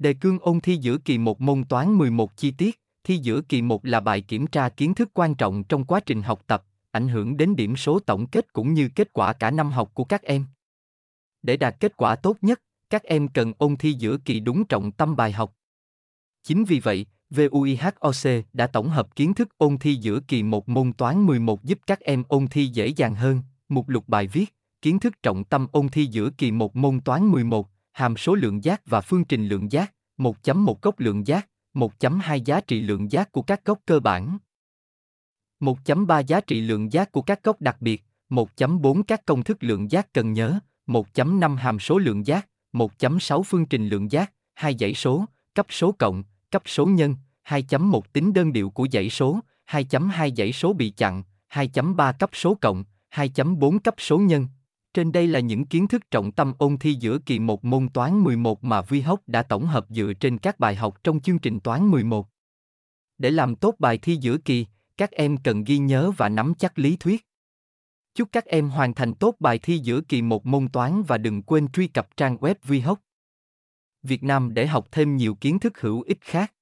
Đề cương ôn thi giữa kỳ 1 môn toán 11 chi tiết. Thi giữa kỳ 1 là bài kiểm tra kiến thức quan trọng trong quá trình học tập, ảnh hưởng đến điểm số tổng kết cũng như kết quả cả năm học của các em. Để đạt kết quả tốt nhất, các em cần ôn thi giữa kỳ đúng trọng tâm bài học. Chính vì vậy, VUIHOC đã tổng hợp kiến thức ôn thi giữa kỳ 1 môn toán 11 giúp các em ôn thi dễ dàng hơn. Mục lục bài viết, kiến thức trọng tâm ôn thi giữa kỳ 1 môn toán 11, hàm số lượng giác và phương trình lượng giác, 1.1 gốc lượng giác, 1.2 giá trị lượng giác của các gốc cơ bản, 1.3 giá trị lượng giác của các gốc đặc biệt, 1.4 các công thức lượng giác cần nhớ, 1.5 hàm số lượng giác, 1.6 phương trình lượng giác, 2 dãy số, cấp số cộng, cấp số nhân, 2.1 tính đơn điệu của dãy số, 2.2 dãy số bị chặn, 2.3 cấp số cộng, 2.4 cấp số nhân. Trên đây là những kiến thức trọng tâm ôn thi giữa kỳ 1 môn toán 11 mà Vuihoc đã tổng hợp dựa trên các bài học trong chương trình toán 11. Để làm tốt bài thi giữa kỳ, các em cần ghi nhớ và nắm chắc lý thuyết. Chúc các em hoàn thành tốt bài thi giữa kỳ 1 môn toán và đừng quên truy cập trang web Vuihoc.vn để học thêm nhiều kiến thức hữu ích khác.